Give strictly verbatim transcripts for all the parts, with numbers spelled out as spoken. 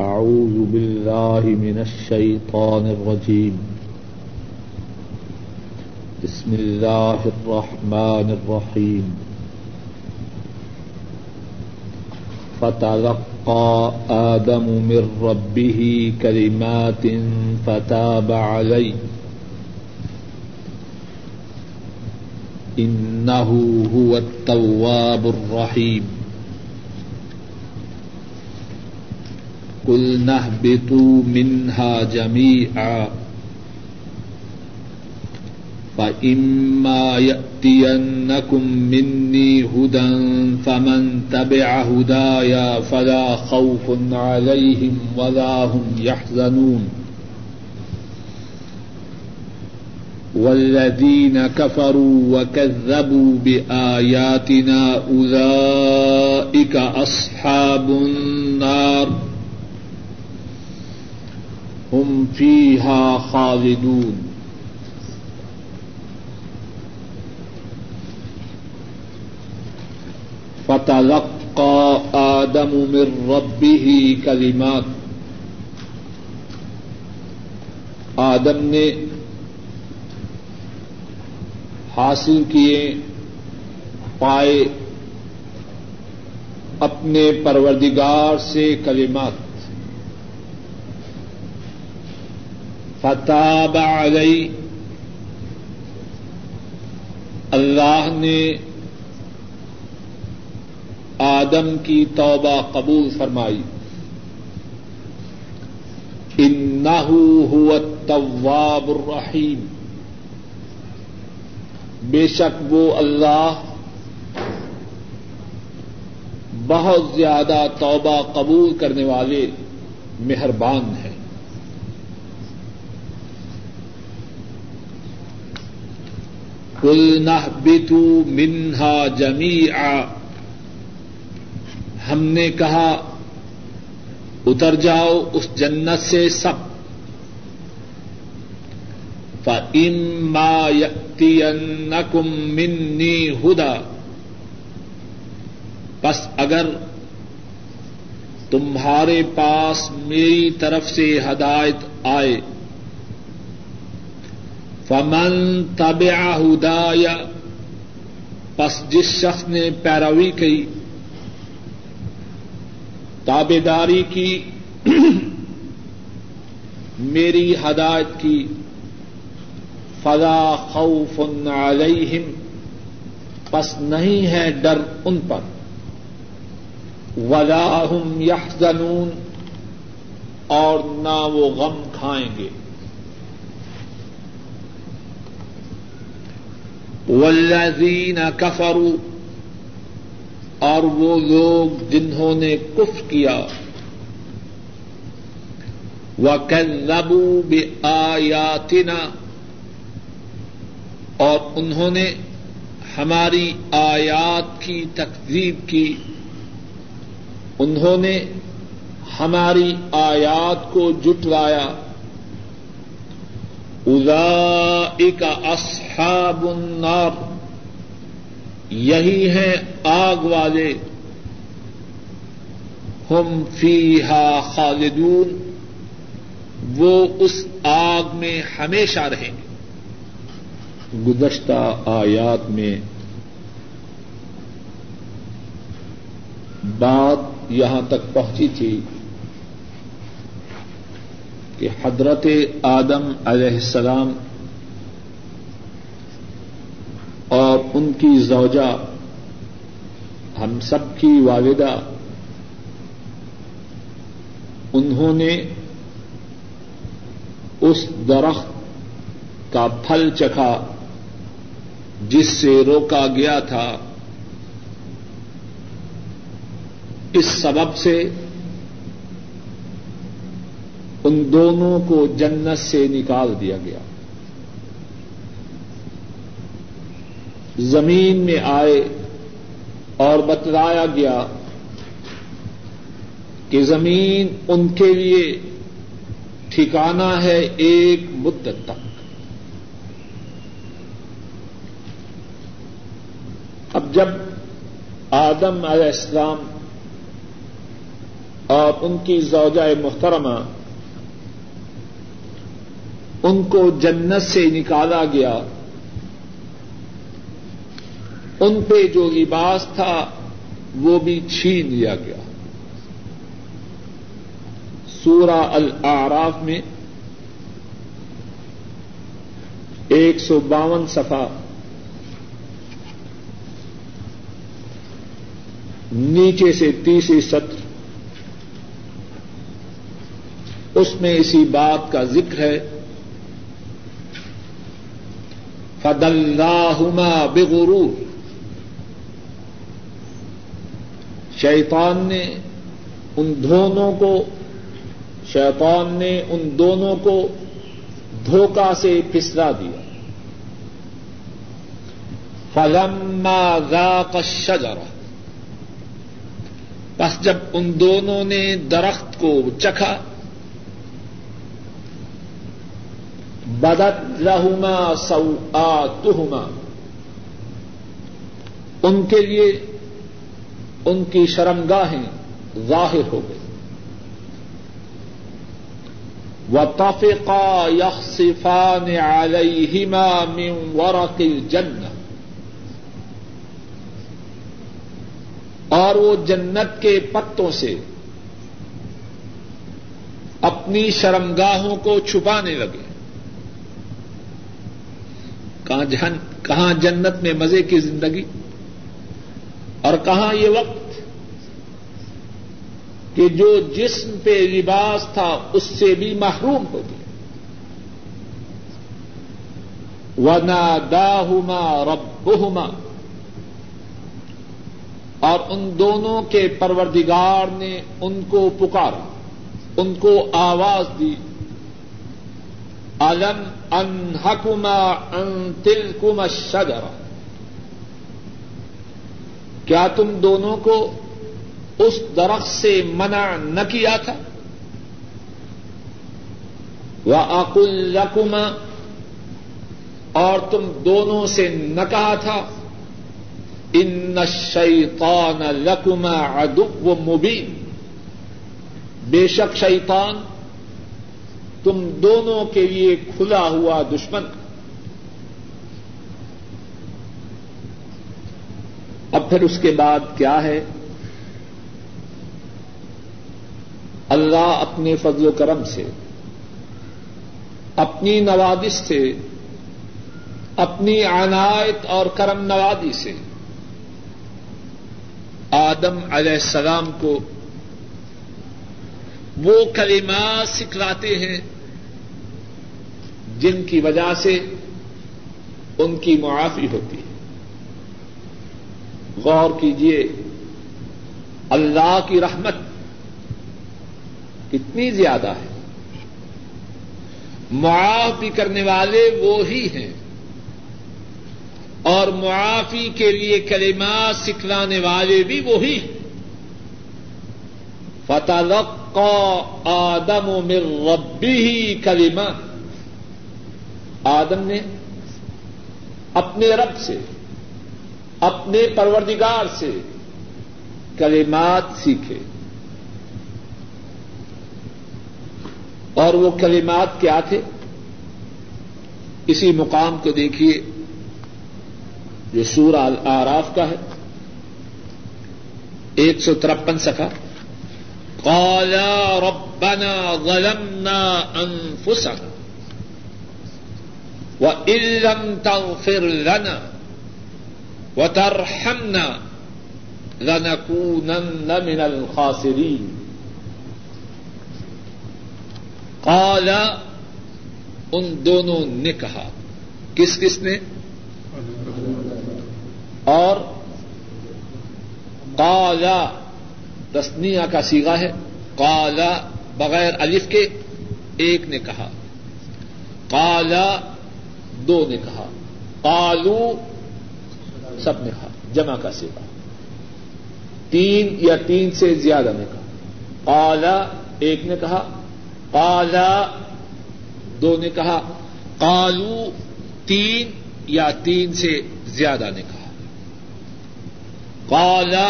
أعوذ بالله من الشيطان الرجيم بسم الله الرحمن الرحيم فتلقى آدم من ربه كلمات فتاب عليه إنه هو التواب الرحيم قلنا اهبطوا منها جميعا فإما يأتينكم مني هدى فمن تبع هدايا فلا خوف عليهم ولا هم يحزنون والذين كفروا وكذبوا بآياتنا أولئك أصحاب النار ہم فیہا خالدون. فتلقى آدم من ربه کلمات, آدم نے حاصل کیے پائے اپنے پروردگار سے کلمات. فتاب علی, اللہ نے آدم کی توبہ قبول فرمائی. انہ ہو التواب الرحیم, بے شک وہ اللہ بہت زیادہ توبہ قبول کرنے والے مہربان ہیں. قلنا اهبطوا منها جميعا, ہم نے کہا اتر جاؤ اس جنت سے سب. فإما يأتينكم مني هدى, پس اگر تمہارے پاس میری طرف سے ہدایت آئے. فمن تبع ہدایا, پس جس شخص نے پیروی کی, تابعداری کی میری ہدایت کی, فلا خوف علیہم, پس نہیں ہے ڈر ان پر, ولا ہم یحزنون, اور نہ وہ غم کھائیں گے. والذین کفروا, اور وہ لوگ جنہوں نے کفر کیا, وکذبوا بآیاتنا, اور انہوں نے ہماری آیات کی تکذیب کی, انہوں نے ہماری آیات کو جھٹلایا. اولئک اصحاب النار, یہی ہیں آگ والے. ہم فیہا خالدون, وہ اس آگ میں ہمیشہ رہیں گے. گزشتہ آیات میں بات یہاں تک پہنچی تھی کہ حضرت آدم علیہ السلام اور ان کی زوجہ, ہم سب کی والدہ, انہوں نے اس درخت کا پھل چکھا جس سے روکا گیا تھا. اس سبب سے ان دونوں کو جنت سے نکال دیا گیا. زمین میں آئے اور بتلایا گیا کہ زمین ان کے لیے ٹھکانہ ہے ایک مدت تک. اب جب آدم علیہ السلام آپ ان کی زوجہ محترمہ ان کو جنت سے نکالا گیا، ان پہ جو لباس تھا وہ بھی چھین لیا گیا۔ سورہ الاعراف میں ایک سو باون صفحہ نیچے سے تیسری سطر، اس میں اسی بات کا ذکر ہے، فَدَلَّاهُمَا بِغُرُورٍ، شیطان نے ان دونوں کو شیطان نے ان دونوں کو دھوکہ سے پھسلا دیا۔ فَلَمَّا ذَاقَ الشَّجَرَةَ، پس جب ان دونوں نے درخت کو چکھا، بدت لہما سوآتہما، ان کے لیے ان کی شرمگاہیں ظاہر ہو گئی۔ وطفقا یخصفان علیہما من ورق الجنہ، اور وہ جنت کے پتوں سے اپنی شرمگاہوں کو چھپانے لگے۔ کہاں جہن کہاں جنت میں مزے کی زندگی اور کہاں یہ وقت کہ جو جسم پہ لباس تھا اس سے بھی محروم ہو گئے۔ وَنَادَاهُمَا رَبُّهُمَا، اور ان دونوں کے پروردگار نے ان کو پکارا، ان کو آواز دی، أَلَمْ أَنْهَكُمَا عَنْ تِلْكُمَا الشَّجَرَةِ، کیا تم دونوں کو اس درخت سے منع نہ کیا تھا؟ وَأَقُلْ لَكُمَا، اور تم دونوں سے نہ کہا تھا، ان الشیطان لکما عدو مبین، بے شک شیطان تم دونوں کے لیے کھلا ہوا دشمن۔ اب پھر اس کے بعد کیا ہے؟ اللہ اپنے فضل و کرم سے، اپنی نوازش سے، اپنی عنایت اور کرم نوازی سے آدم علیہ السلام کو وہ کلمات سکھلاتے ہیں جن کی وجہ سے ان کی معافی ہوتی ہے۔ غور کیجیے، اللہ کی رحمت کتنی زیادہ ہے، معافی کرنے والے وہی ہیں اور معافی کے لیے کلمات سکھلانے والے بھی وہی ہیں۔ فَتَلَقَّىٰ آدَمُ مِن رَبِّهِ كَلِمَاتٍ، آدم نے اپنے رب سے، اپنے پروردگار سے کلمات سیکھے، اور وہ کلمات کیا تھے؟ اسی مقام کو دیکھیے جو سورہ الاعراف کا ہے، ایک سو ترپن صفحہ، قَالَا رَبَّنَا ظَلَمْنَا أَنفُسَنَا وَإِن لَّمْ تَغْفِرْ لَنَا وَتَرْحَمْنَا لَنَكُونَنَّ مِنَ الْخَاسِرِينَ۔ قَالَا، ان دونوں نے کہا، کس کس نے؟ اور قالا تثنیہ کا صیغہ ہے، قالا بغیر الف کے، ایک نے کہا، قالا دو نے کہا، قالو سب نے کہا، جمع کا صیغہ، تین یا تین سے زیادہ نے کہا، قالا ایک نے کہا، قالا دو نے کہا، قالو تین یا تین سے زیادہ نے کہا۔ قالا،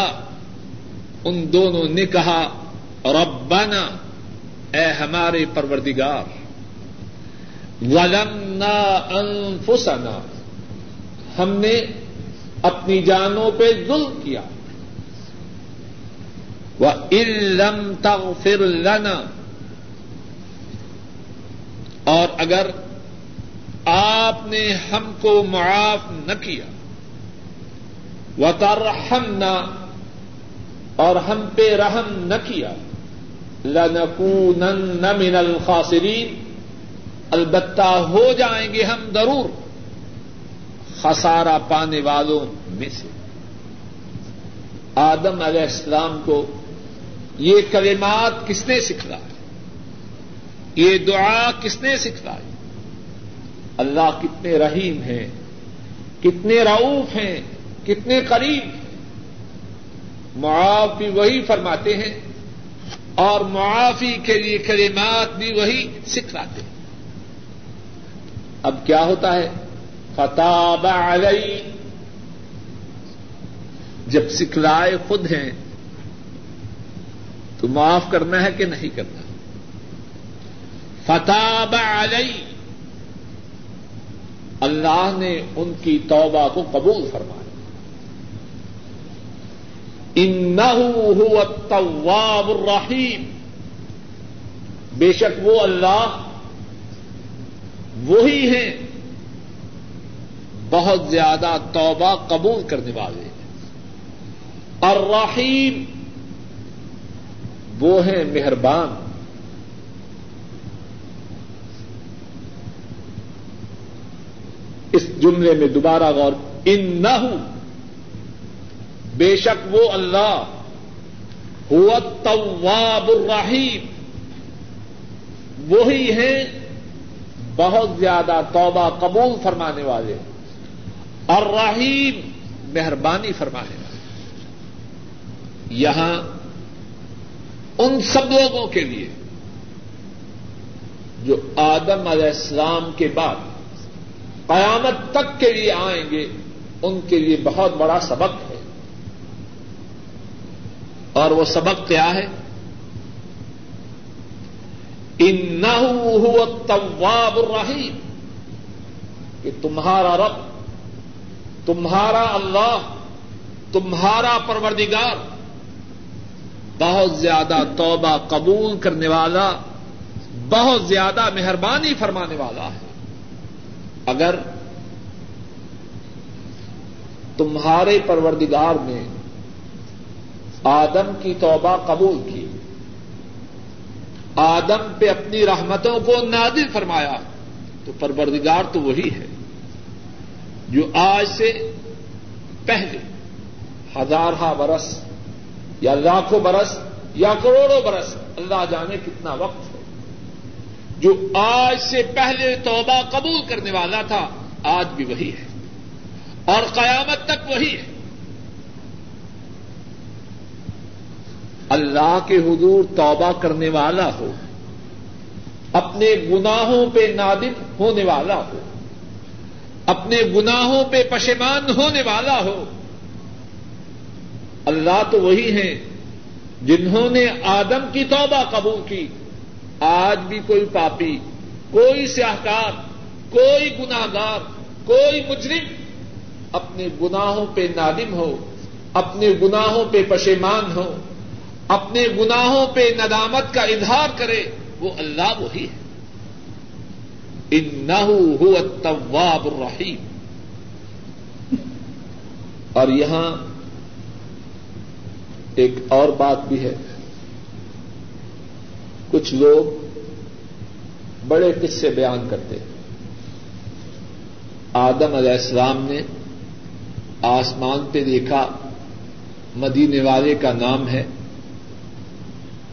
ان دونوں نے کہا، ربنا اے ہمارے پروردگار ظلمنا انفسنا ہم نے اپنی جانوں پہ ظلم کیا وَإِن لَمْ تَغْفِرْ لَنَا اور اگر آپ نے ہم کو معاف نہ کیا وَتَرْحَمْنَا اور ہم پہ رحم نہ کیا لَنَكُونَنَّ مِنَ الْخَاسِرِينَ البتہ ہو جائیں گے ہم ضرور خسارہ پانے والوں میں سے. آدم علیہ السلام کو یہ کلمات کس نے سکھلائے, یہ دعا کس نے سکھلائی؟ اللہ کتنے رحیم ہیں, کتنے رؤوف ہیں, کتنے قریب. معافی وہی فرماتے ہیں اور معافی کے لیے کلمات بھی وہی سکھلاتے ہیں. اب کیا ہوتا ہے, فتاب علی جب سکھلائے خود ہیں تو معاف کرنا ہے کہ نہیں کرنا؟ فتاب علی اللہ نے ان کی توبہ کو قبول فرمایا. انہ ھو التواب الرحیم بے شک وہ اللہ وہی ہیں بہت زیادہ توبہ قبول کرنے والے. الرحیم وہ ہیں مہربان. اس جملے میں دوبارہ غور, انہ بے شک وہ اللہ هو التواب الرحیم وہی ہیں بہت زیادہ توبہ قبول فرمانے والے اور رحیم مہربانی فرمانے والے. یہاں ان سب لوگوں کے لیے جو آدم علیہ السلام کے بعد قیامت تک کے لیے آئیں گے ان کے لیے بہت بڑا سبق ہے. اور وہ سبق کیا ہے؟ انہ هو التواب الرحیم کہ تمہارا رب, تمہارا اللہ, تمہارا پروردگار بہت زیادہ توبہ قبول کرنے والا, بہت زیادہ مہربانی فرمانے والا ہے. اگر تمہارے پروردگار نے آدم کی توبہ قبول کی, آدم پہ اپنی رحمتوں کو نازل فرمایا, تو پروردگار تو وہی ہے جو آج سے پہلے ہزارہا برس یا لاکھوں برس یا کروڑوں برس, اللہ جانے کتنا وقت ہے, جو آج سے پہلے توبہ قبول کرنے والا تھا آج بھی وہی ہے اور قیامت تک وہی ہے. اللہ کے حضور توبہ کرنے والا ہو, اپنے گناہوں پہ نادم ہونے والا ہو, اپنے گناہوں پہ پشیمان ہونے والا ہو, اللہ تو وہی ہیں جنہوں نے آدم کی توبہ قبول کی. آج بھی کوئی پاپی, کوئی سیاہکار, کوئی گناہگار, کوئی مجرم اپنے گناہوں پہ نادم ہو, اپنے گناہوں پہ پشیمان ہو, اپنے گناہوں پہ ندامت کا اظہار کرے, وہ اللہ وہی ہے. انہ هو التواب الرحیم. اور یہاں ایک اور بات بھی ہے. کچھ لوگ بڑے قصے بیان کرتے ہیں. آدم علیہ السلام نے آسمان پہ دیکھا مدینے والے کا نام ہے,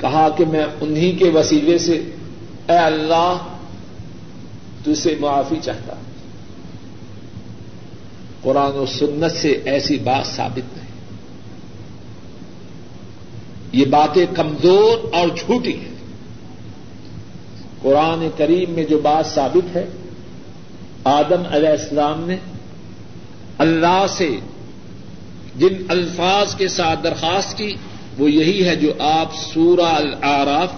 کہا کہ میں انہی کے وسیلے سے اے اللہ تجھ سے معافی چاہتا. قرآن و سنت سے ایسی بات ثابت نہیں. یہ باتیں کمزور اور جھوٹی ہیں. قرآن کریم میں جو بات ثابت ہے, آدم علیہ السلام نے اللہ سے جن الفاظ کے ساتھ درخواست کی وہ یہی ہے جو آپ سورہ الاعراف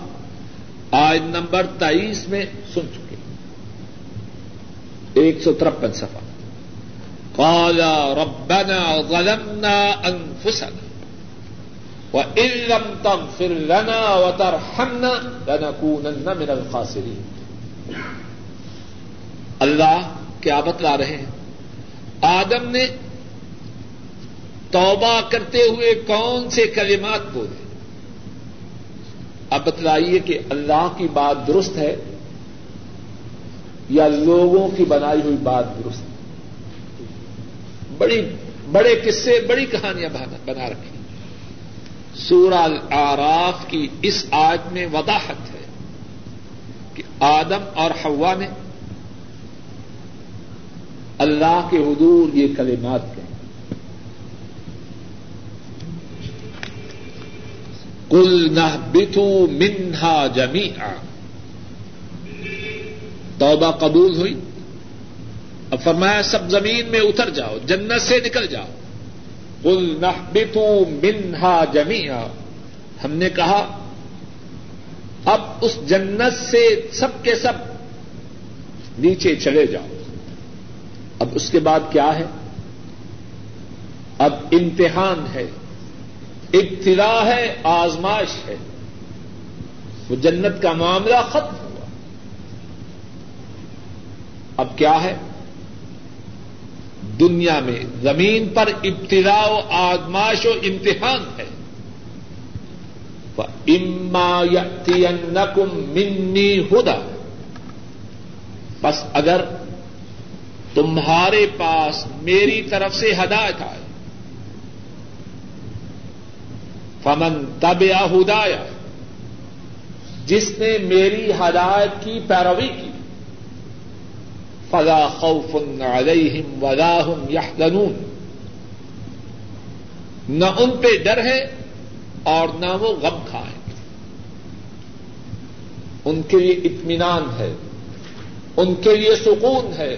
آیت نمبر تیئیس میں سن چکے ایک سو ترپن صفحہ. قال ربنا ظلمنا انفسنا وإن لم تغفر لنا وترحمنا لنكونن من الخاسرین. اللہ کیا بتلا رہے ہیں؟ آدم نے توبہ کرتے ہوئے کون سے کلمات بولے؟ اب بتلائیے کہ اللہ کی بات درست ہے یا لوگوں کی بنائی ہوئی بات درست ہے؟ بڑی بڑے قصے بڑی کہانیاں بنا رکھی. سورہ الاعراف کی اس آیت میں وضاحت ہے کہ آدم اور حوا نے اللہ کے حضور یہ کلمات کہیں. قل نہبتوا منہا جمیعا. توبہ قبول ہوئی. اب فرمایا سب زمین میں اتر جاؤ, جنت سے نکل جاؤ. قل نہبتوا منہا جمیعا. ہم نے کہا اب اس جنت سے سب کے سب نیچے چلے جاؤ. اب اس کے بعد کیا ہے؟ اب امتحان ہے, ابتلا ہے, آزمائش ہے. وہ جنت کا معاملہ ختم ہوا. اب کیا ہے؟ دنیا میں زمین پر ابتلا و آزمائش و امتحان ہے. فَإِمَّا يَأْتِيَنَّكُمْ مِنِّي هُدًى. بس اگر تمہارے پاس میری طرف سے ہدایت آئے, فمن تبع ہدایا, جس نے میری ہدایت کی پیروی کی, فلا خوف علیہم ولا هم یحزنون, نہ ان پہ ڈر ہے اور نہ وہ غم کھائیں گے. ان کے لیے اطمینان ہے, ان کے لیے سکون ہے,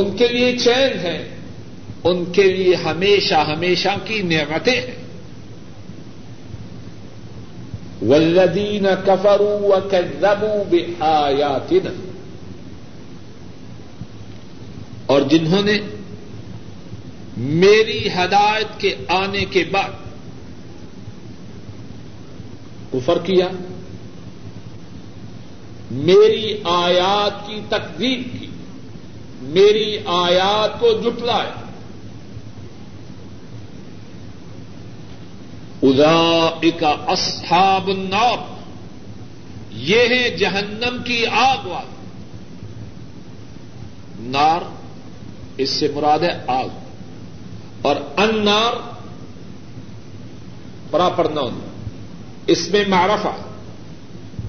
ان کے لیے چین ہے, ان کے لیے ہمیشہ ہمیشہ کی نعمتیں ہیں. والذین کفروا وکذبوا بآیاتنا, اور جنہوں نے میری ہدایت کے آنے کے بعد کفر کیا, میری آیات کی تکذیب کی, میری آیات کو جھٹلایا, اولئک اصحاب النار, یہ ہے جہنم کی آگ والے. نار اس سے مراد ہے آگ, اور النار پراپر نون اس میں معرفہ.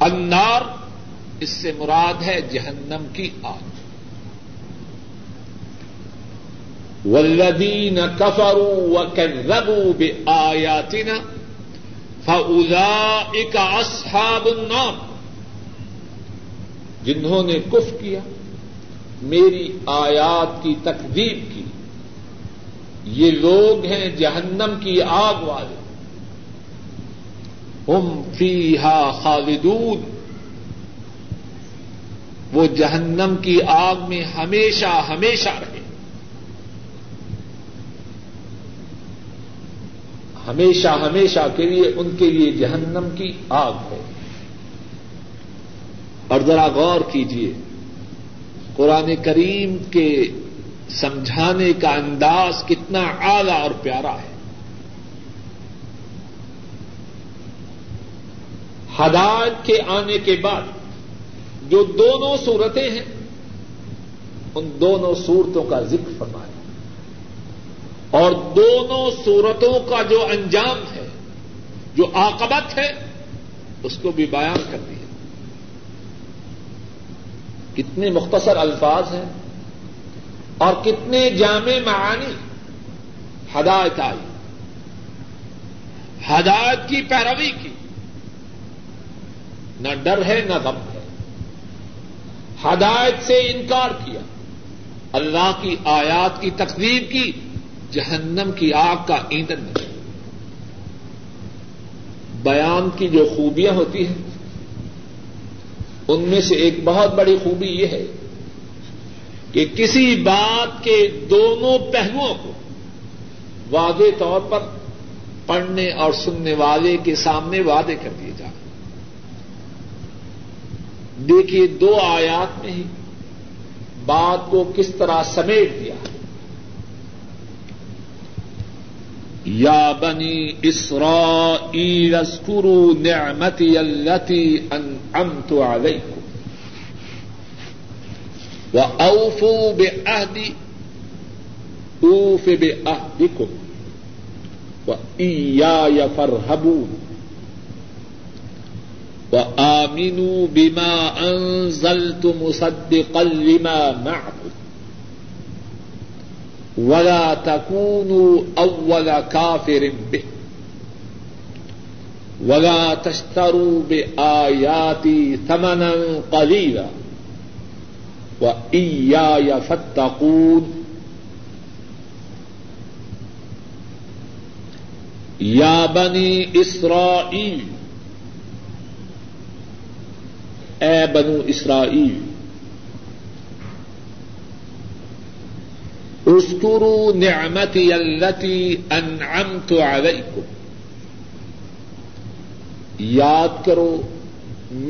النار اس سے مراد ہے جہنم کی آگ. والذین کفروا وکذبوا بآیاتنا فاولئک اصحاب النار, جنہوں نے کفر کیا, میری آیات کی تکذیب کی, یہ لوگ ہیں جہنم کی آگ والے. ہم فیہا خالدون, وہ جہنم کی آگ میں ہمیشہ ہمیشہ رہے, ہمیشہ ہمیشہ کے لیے ان کے لیے جہنم کی آگ ہے. اور ذرا غور کیجیے, قرآن کریم کے سمجھانے کا انداز کتنا اعلیٰ اور پیارا ہے. ہدایت کے آنے کے بعد جو دونوں صورتیں ہیں, ان دونوں صورتوں کا ذکر فرمایا, اور دونوں صورتوں کا جو انجام ہے, جو عاقبت ہے, اس کو بھی بیان کر دیا. کتنے مختصر الفاظ ہیں اور کتنے جامع معانی. ہدایت آئی, ہدایت کی پیروی کی, نہ ڈر ہے نہ غم ہے. ہدایت سے انکار کیا, اللہ کی آیات کی تکذیب کی, جہنم کی آگ کا ایندھن. بیان کی جو خوبیاں ہوتی ہیں ان میں سے ایک بہت بڑی خوبی یہ ہے کہ کسی بات کے دونوں پہلوؤں کو واضح طور پر پڑھنے اور سننے والے کے سامنے واضح کر دیے جائیں. دیکھیے دو آیات میں ہی بات کو کس طرح سمیٹ دیا. یا بنی اسرائیل اذکروا نعمتی التی انعمت علیکم وأوفوا بعہدی اوف بعہدکم وإیایا فارہبون وآمنوا بما أنزلت مصدقا لما معكم ولا تكونوا أول كافر به ولا تشتروا بآياتي ثمنا قليلا وإياي فاتقون يا بني إسرائيل اے بنو اسرائیل اذکروا نعمتی التی انعمت علیکم, یاد کرو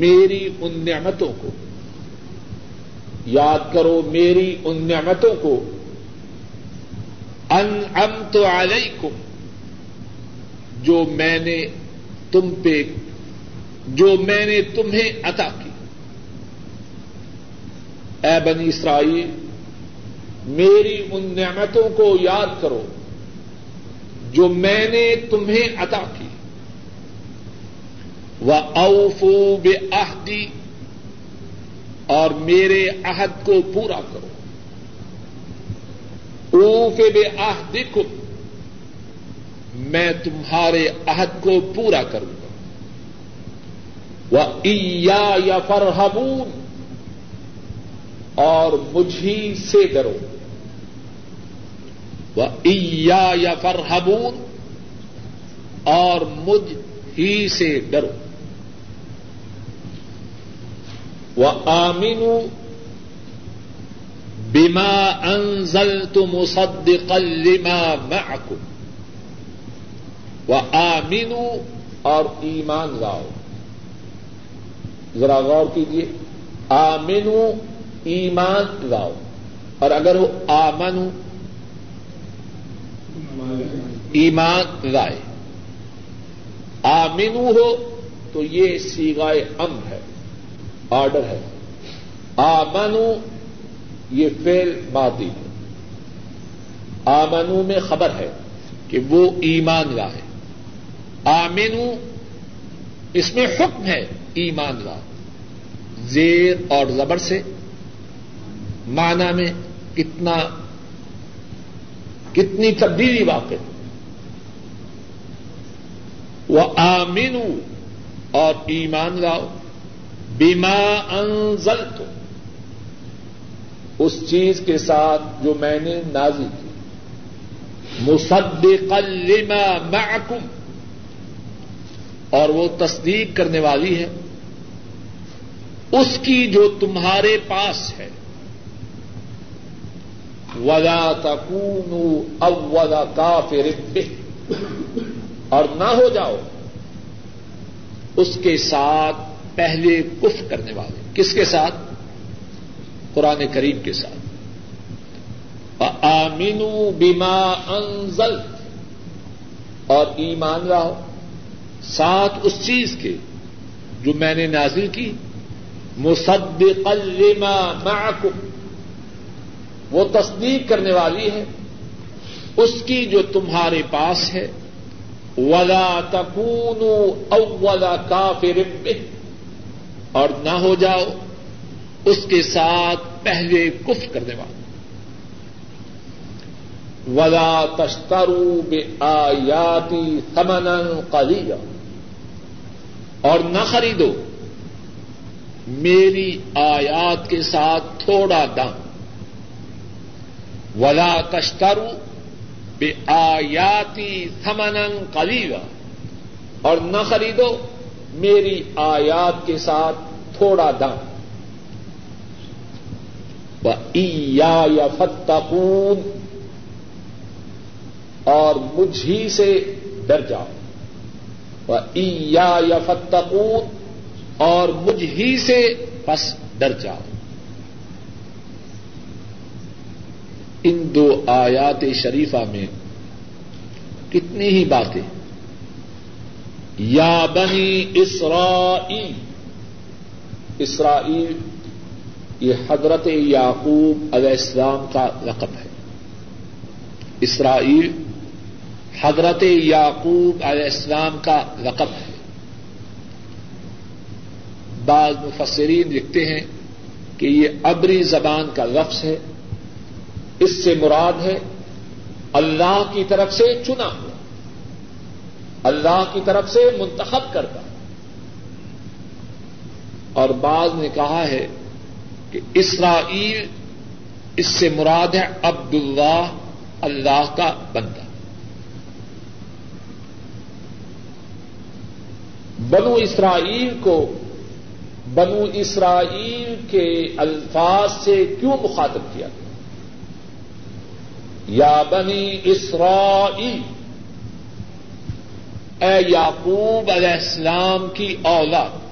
میری ان نعمتوں کو, یاد کرو میری ان نعمتوں کو انعمت علیکم جو میں نے تم پہ جو میں نے تمہیں عطا کی. اے بنی اسرائیل میری ان نعمتوں کو یاد کرو جو میں نے تمہیں عطا کی. وَأَوْفُوا بِعَہْدِی اور میرے عہد کو پورا کرو. أُوفِ بِعَہْدِکُم میں تمہارے عہد کو پورا کروں گا. وَإِیَّایَ فَارْہَبُون اور مجھ ہی سے ڈرو. وَإِيَّایَ فَارْہَبُون اور مجھ ہی سے ڈرو. وَآمِنُوا بِمَا أَنزَلْتُ مُصَدِّقًا لِمَا مَعَكُمْ وَآمِنُوا اور ایمان لاؤ. ذرا غور کیجیے, آمِنُوا ایمان لاؤ, اور اگر وہ آمنو ایمان لائے, آمنو ہو تو یہ صیغہ امر ہے, آرڈر ہے. آمنو یہ فعل ماضی ہے, آمنو میں خبر ہے کہ وہ ایمان لائے. آمنو اس میں حکم ہے ایمان لاؤ, زیر اور زبر سے معنی میں کتنا کتنی تبدیلی واقع. وآمنوا اور ایمان لاؤ, بما انزلت اس چیز کے ساتھ جو میں نے نازل کی, مصدقا لما معکم اور وہ تصدیق کرنے والی ہے اس کی جو تمہارے پاس ہے. وَلَا تَكُونُوا أَوَّلَ كَافِرٍ بِهِ اور نہ ہو جاؤ اس کے ساتھ پہلے کفر کرنے والے. کس کے ساتھ؟ قرآن کریم کے ساتھ. وَآمِنُوا بِمَا أَنزَلْتُ اور ایمان لاؤ ساتھ اس چیز کے جو میں نے نازل کی, مُصَدِّقًا لِمَا مَعَكُمْ وہ تصدیق کرنے والی ہے اس کی جو تمہارے پاس ہے. وَلَا تَكُونُوا أَوَّلَ كَافِرٍ بِهِ اور نہ ہو جاؤ اس کے ساتھ پہلے کفر کرنے والے. وَلَا تَشْتَرُوا بِآيَاتِي ثَمَنًا قَلِيلًا اور نہ خریدو میری آیات کے ساتھ تھوڑا دام. ولا تشتروا بآیاتی ثمنا قلیلا اور نہ خریدو میری آیات کے ساتھ تھوڑا دم، وَإِيَّايَ فَاتَّقُونِ، اور مجھ ہی سے ڈر جاؤ، وَإِيَّايَ فَاتَّقُونِ، اور مجھ ہی سے بس ڈر جاؤ۔ ان دو آیات شریفہ میں کتنی ہی باتیں، یا بنی اسرائیل، اسرائیل یہ حضرت یعقوب علیہ السلام کا لقب ہے، اسرائیل حضرت یعقوب علیہ السلام کا لقب ہے۔ بعض مفسرین لکھتے ہیں کہ یہ عبری زبان کا لفظ ہے، اس سے مراد ہے اللہ کی طرف سے چنا ہوا، اللہ کی طرف سے منتخب کرتا۔ اور بعض نے کہا ہے کہ اسرائیل، اس سے مراد ہے عبد اللہ، اللہ کا بندہ۔ بنو اسرائیل کو بنو اسرائیل کے الفاظ سے کیوں مخاطب کیا گیا؟ یا بنی اسرائیل، اے یعقوب علیہ السلام کی اولاد۔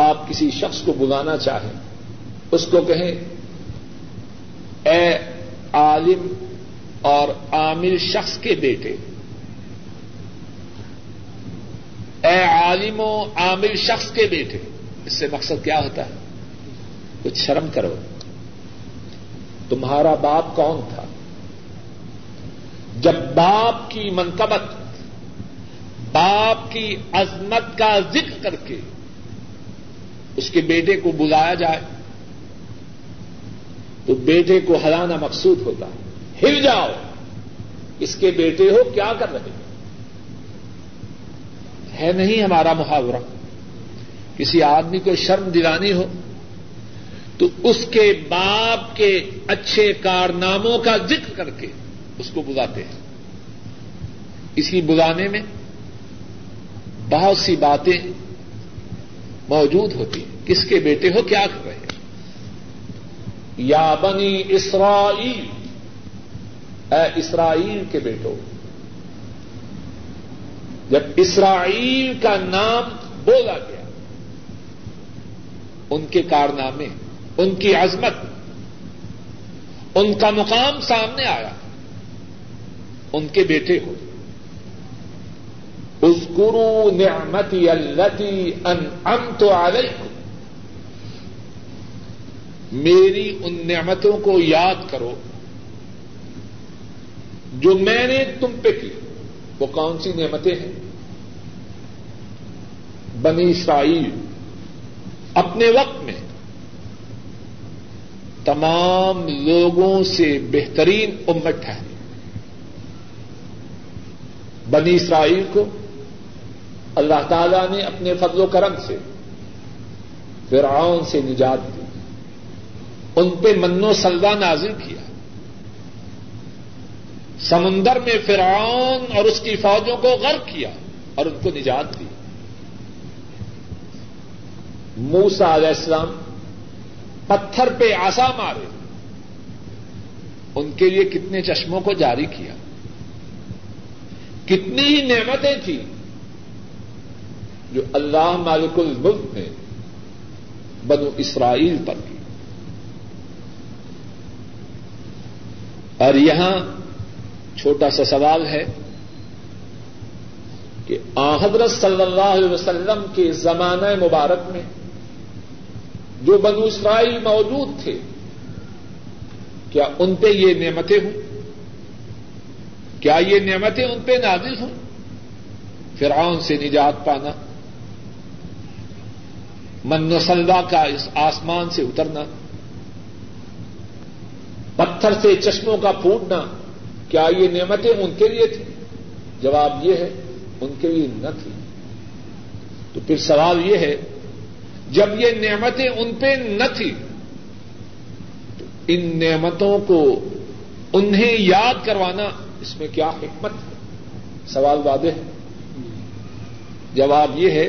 آپ کسی شخص کو بلانا چاہیں، اس کو کہیں اے عالم اور عامل شخص کے بیٹے، اے عالم و عامل شخص کے بیٹے، اس سے مقصد کیا ہوتا ہے؟ کچھ شرم کرو، تمہارا باپ کون تھا؟ جب باپ کی منقبت، باپ کی عظمت کا ذکر کر کے اس کے بیٹے کو بلایا جائے تو بیٹے کو ہلانا مقصود ہوتا ہے، ہل جاؤ، اس کے بیٹے ہو، کیا کر رہے ہیں؟ ہے نہیں ہمارا محاورہ، کسی آدمی کو شرم دلانی ہو تو اس کے باپ کے اچھے کارناموں کا ذکر کر کے اس کو بلاتے ہیں۔ اسی بلانے میں بہت سی باتیں موجود ہوتی ہیں، کس کے بیٹے ہو، کیا کر رہے ہیں؟ یا بنی اسرائیل، اے اسرائیل کے بیٹو۔ جب اسرائیل کا نام بولا گیا، ان کے کارنامے، ان کی عظمت، ان کا مقام سامنے آیا، ان کے بیٹے ہو۔ اذکروا نعمتی التی انعمت علیکم، میری ان نعمتوں کو یاد کرو جو میں نے تم پہ کی۔ وہ کون سی نعمتیں ہیں؟ بنی اسرائیل اپنے وقت میں تمام لوگوں سے بہترین امت ہے۔ بنی اسرائیل کو اللہ تعالیٰ نے اپنے فضل و کرم سے فرعون سے نجات دی، ان پہ من و سلوہ نازل کیا، سمندر میں فرعون اور اس کی فوجوں کو غرق کیا اور ان کو نجات دی۔ موسیٰ علیہ السلام پتھر پہ آسا مارے، ان کے لیے کتنے چشموں کو جاری کیا، کتنی ہی نعمتیں تھیں جو اللہ مالک الملک نے بنو اسرائیل پر کی۔ اور یہاں چھوٹا سا سوال ہے کہ آن حضرت صلی اللہ علیہ وسلم کے زمانہ مبارک میں جو بنو اسرائیل موجود تھے، کیا ان پہ یہ نعمتیں ہوں؟ کیا یہ نعمتیں ان پہ نازل ہوں؟ فرعون سے نجات پانا، من و سلوہ کا اس آسمان سے اترنا، پتھر سے چشموں کا پھوٹنا، کیا یہ نعمتیں ان کے لیے تھیں؟ جواب یہ ہے ان کے لیے نہ تھی۔ تو پھر سوال یہ ہے، جب یہ نعمتیں ان پہ نہ تھیں تو ان نعمتوں کو انہیں یاد کروانا، اس میں کیا حکمت ہے؟ سوال واضح ہے؟ جواب یہ ہے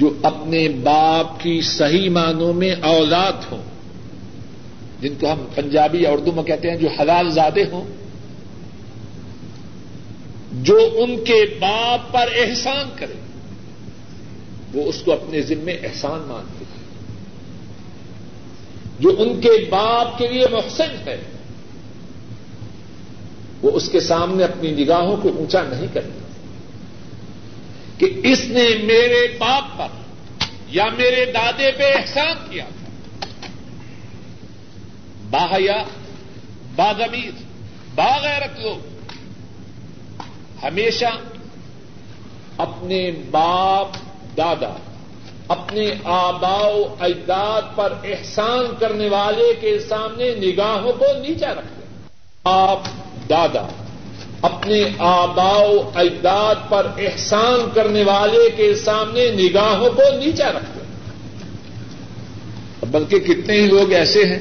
جو اپنے باپ کی صحیح معنوں میں اولاد ہوں، جن کو ہم پنجابی یا اردو میں کہتے ہیں جو حلال زادے ہوں، جو ان کے باپ پر احسان کرے وہ اس کو اپنے ذمے احسان مانتے ہیں، جو ان کے باپ کے لیے محسن ہے وہ اس کے سامنے اپنی نگاہوں کو اونچا نہیں کرتا کہ اس نے میرے باپ پر یا میرے دادے پہ احسان کیا تھا۔ باحیا، باضمیر، باغیرت لوگ ہمیشہ اپنے باپ دادا، اپنے آبا و اجداد پر احسان کرنے والے کے سامنے نگاہوں کو نیچا رکھتے ہیں۔ باپ دادا اپنے آبا و اجداد پر احسان کرنے والے کے سامنے نگاہوں کو نیچا رکھتے ہیں، بلکہ کتنے ہی لوگ ایسے ہیں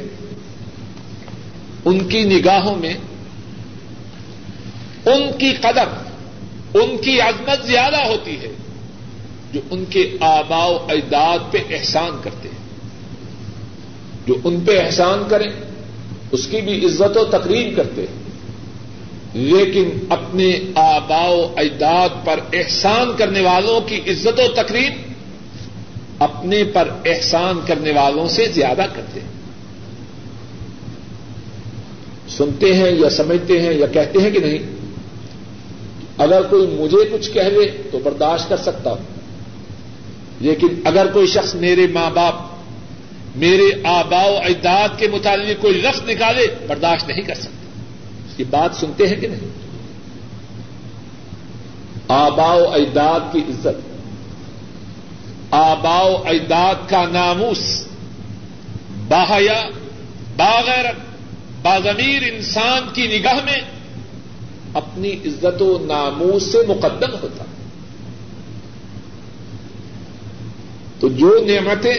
ان کی نگاہوں میں ان کی قدر، ان کی عظمت زیادہ ہوتی ہے جو ان کے آباء و اجداد پہ احسان کرتے ہیں۔ جو ان پہ احسان کریں اس کی بھی عزت و تقریم کرتے ہیں، لیکن اپنے آباء و اجداد پر احسان کرنے والوں کی عزت و تقریم اپنے پر احسان کرنے والوں سے زیادہ کرتے ہیں۔ سنتے ہیں یا سمجھتے ہیں یا کہتے ہیں کہ نہیں، اگر کوئی مجھے کچھ کہہ دے تو برداشت کر سکتا ہوں، لیکن اگر کوئی شخص میرے ماں باپ، میرے آباء و اجداد کے متعلق کوئی لفظ نکالے برداشت نہیں کر سکتا۔ یہ بات سنتے ہیں کہ نہیں؟ آباء و اجداد کی عزت، آباء و اجداد کا ناموس، باحیا، باغیرت، باضمیر انسان کی نگاہ میں اپنی عزت و ناموس سے مقدم ہوتا۔ تو جو نعمتیں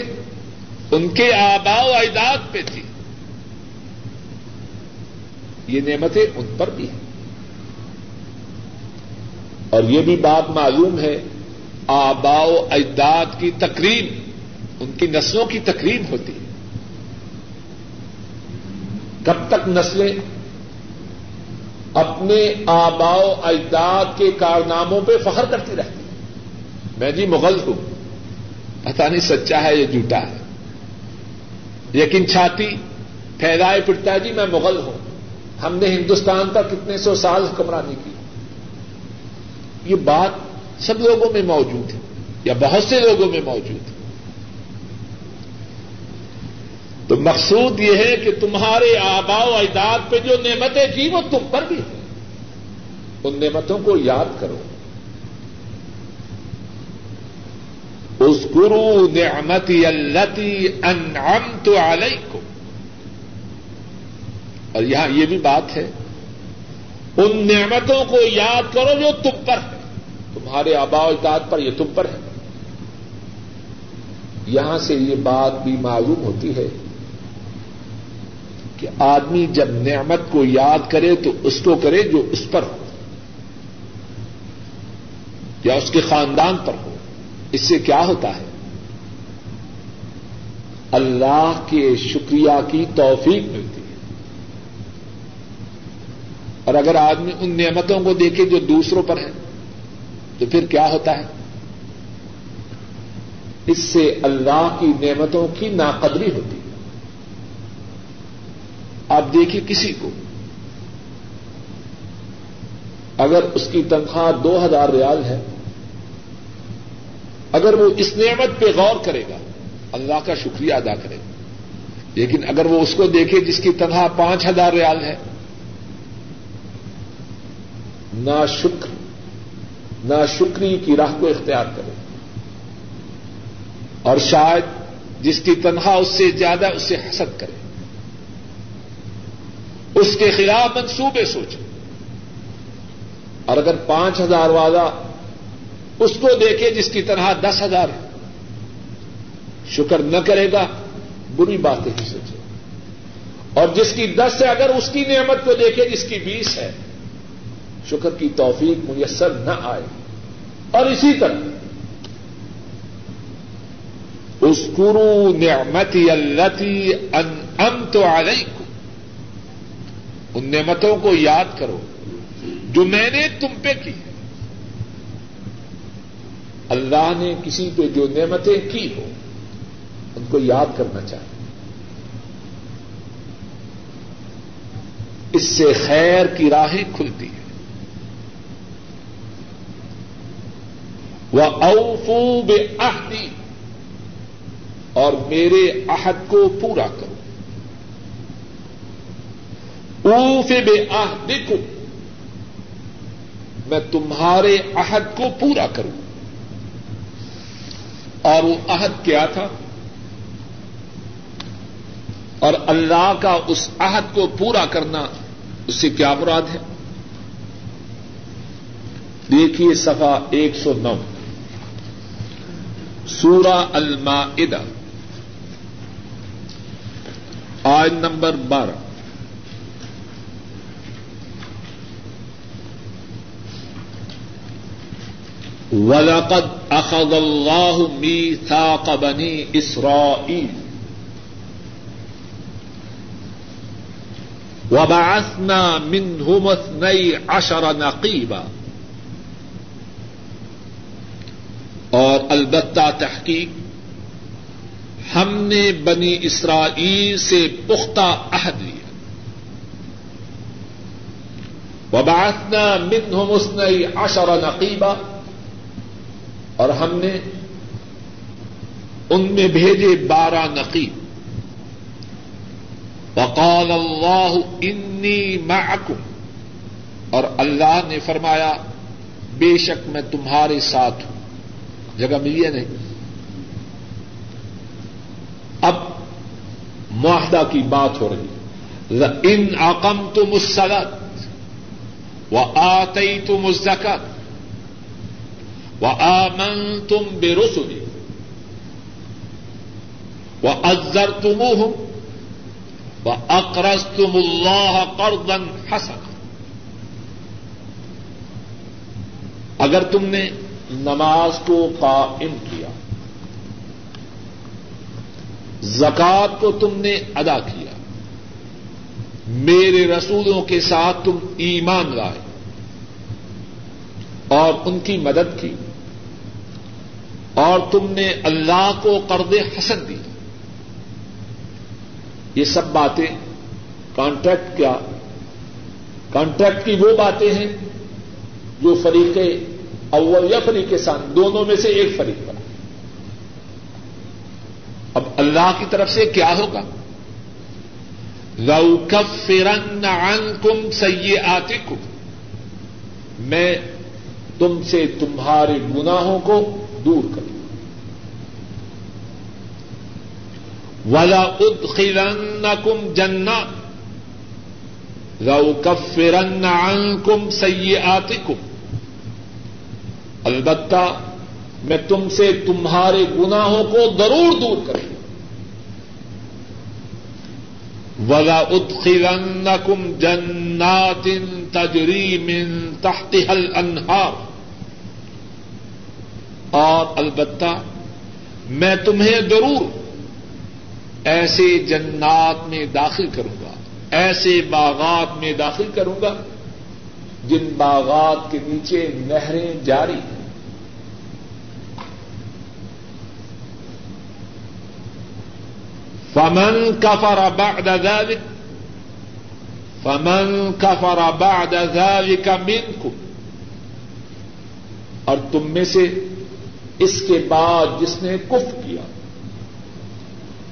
ان کے آباء و اجداد پہ تھیں یہ نعمتیں ان پر بھی ہیں، اور یہ بھی بات معلوم ہے آباء و اجداد کی تکریم ان کی نسلوں کی تکریم ہوتی ہے۔ کب تک نسلیں اپنے آباء و اجداد کے کارناموں پہ فخر کرتی رہتی ہیں، میں جی مغل ہوں، پتہ نہیں سچا ہے یا جھوٹا ہے، لیکن چھاتی پھیلائے پھرتا ہے جی میں مغل ہوں، ہم نے ہندوستان پر کتنے سو سال حکمرانی کی۔ یہ بات سب لوگوں میں موجود ہے یا بہت سے لوگوں میں موجود ہے۔ تو مقصود یہ ہے کہ تمہارے آباء و اجداد پہ جو نعمتیں تھیں وہ تم پر بھی ہیں، ان نعمتوں کو یاد کرو۔ اذکروا نعمتی التی انعمت علیکم، اور یہاں یہ بھی بات ہے ان نعمتوں کو یاد کرو جو تم پر ہے، تمہارے آباء و اجداد پر، یہ تم پر ہے۔ یہاں سے یہ بات بھی معلوم ہوتی ہے کہ آدمی جب نعمت کو یاد کرے تو اس کو کرے جو اس پر ہو یا اس کے خاندان پر ہو۔ اس سے کیا ہوتا ہے؟ اللہ کے شکریہ کی توفیق ملتی ہے، اور اگر آدمی ان نعمتوں کو دیکھے جو دوسروں پر ہیں تو پھر کیا ہوتا ہے؟ اس سے اللہ کی نعمتوں کی ناقدری ہوتی ہے۔ آپ دیکھیے کسی کو اگر اس کی تنخواہ دو ہزار ریال ہے، اگر وہ اس نعمت پہ غور کرے گا اللہ کا شکریہ ادا کرے گا، لیکن اگر وہ اس کو دیکھے جس کی تنخواہ پانچ ہزار ریال ہے، نا شکر نا شکری کی راہ کو اختیار کرے، اور شاید جس کی تنخواہ اس سے زیادہ اسے حسد کرے، اس کے خلاف منصوبے سوچے، اور اگر پانچ ہزار والا اس کو دیکھے جس کی تنخواہ دس ہزار ہے، شکر نہ کرے گا، بری باتیں ہی سوچے، اور جس کی دس ہے اگر اس کی نعمت کو دیکھے جس کی بیس ہے، شکر کی توفیق میسر نہ آئے. اور اسی طرح اذکروا نعمتی التی انعمت علیکم, ان نعمتوں کو یاد کرو جو میں نے تم پہ کی. اللہ نے کسی پہ جو نعمتیں کی ہو ان کو یاد کرنا چاہیے, اس سے خیر کی راہیں کھلتی ہیں. وَأَوْفُوا بِعَہْدِی, اور میرے عہد کو پورا کرو. اوف بِعَہْدِکُم, میں تمہارے عہد کو پورا کروں. اور وہ عہد کیا تھا, اور اللہ کا اس عہد کو پورا کرنا, اس سے کیا مراد ہے؟ دیکھیے صفحہ ایک سو نو سورہ المائدہ آیت نمبر بارہ. وَلَقَدْ أَخَذَ اللَّهُ مِيثَاقَ بَنِي إِسْرَائِيلَ وَبَعَثْنَا مِنْهُمُ اثْنَيْ عَشَرَ نَقِيبًا, اور البتہ تحقیق ہم نے بنی اسرائیل سے پختہ عہد لیا. وَبَعَثْنَا مِنْهُمُ اثْنَيْ عَشَرَ نَقِيبًا, اور ہم نے ان میں بھیجے بارہ نقیب. وقال اللہ انی معکم, اور اللہ نے فرمایا بے شک میں تمہارے ساتھ ہوں. جگہ ملی ہے نہیں. اب معاہدہ کی بات ہو رہی ہے. ان اقمتم الصلاۃ وآتیتم الزکاۃ وآمنتم برسلی وعزرتموہم وَأَقْرَضْتُمُ اللَّهَ قَرْضًا حَسَنًا, اگر تم نے نماز کو قائم کیا, زکوٰۃ کو تم نے ادا کیا, میرے رسولوں کے ساتھ تم ایمان لائے اور ان کی مدد کی, اور تم نے اللہ کو قرض حسن دی, یہ سب باتیں کانٹریکٹ کیا کانٹریکٹ کی وہ باتیں ہیں جو فریق اول یا فریق ثانی دونوں میں سے ایک فریق بنا. اب اللہ کی طرف سے کیا ہوگا؟ لَأُكَفِّرَنَّ عَنْكُمْ سَيِّئَاتِكُمْ, میں تم سے تمہارے گناہوں کو دور کروں. وَلَأُدْخِلَنَّكُمْ جَنَّاتٍ لَأُكَفِّرَنَّ عَنْكُمْ سَيِّئَاتِكُمْ, البتہ میں تم سے تمہارے گناہوں کو ضرور دور کروں. وَلَأُدْخِلَنَّكُمْ جَنَّاتٍ تَجْرِي مِن تَحْتِهَا الْأَنْهَارُ, اور البتہ میں تمہیں ضرور ایسے جنات میں داخل کروں گا, ایسے باغات میں داخل کروں گا جن باغات کے نیچے نہریں جاری ہیں. فمن کفر بعد ذلک فمن کفر بعد ذلک منکم, اور تم میں سے اس کے بعد جس نے کفر کیا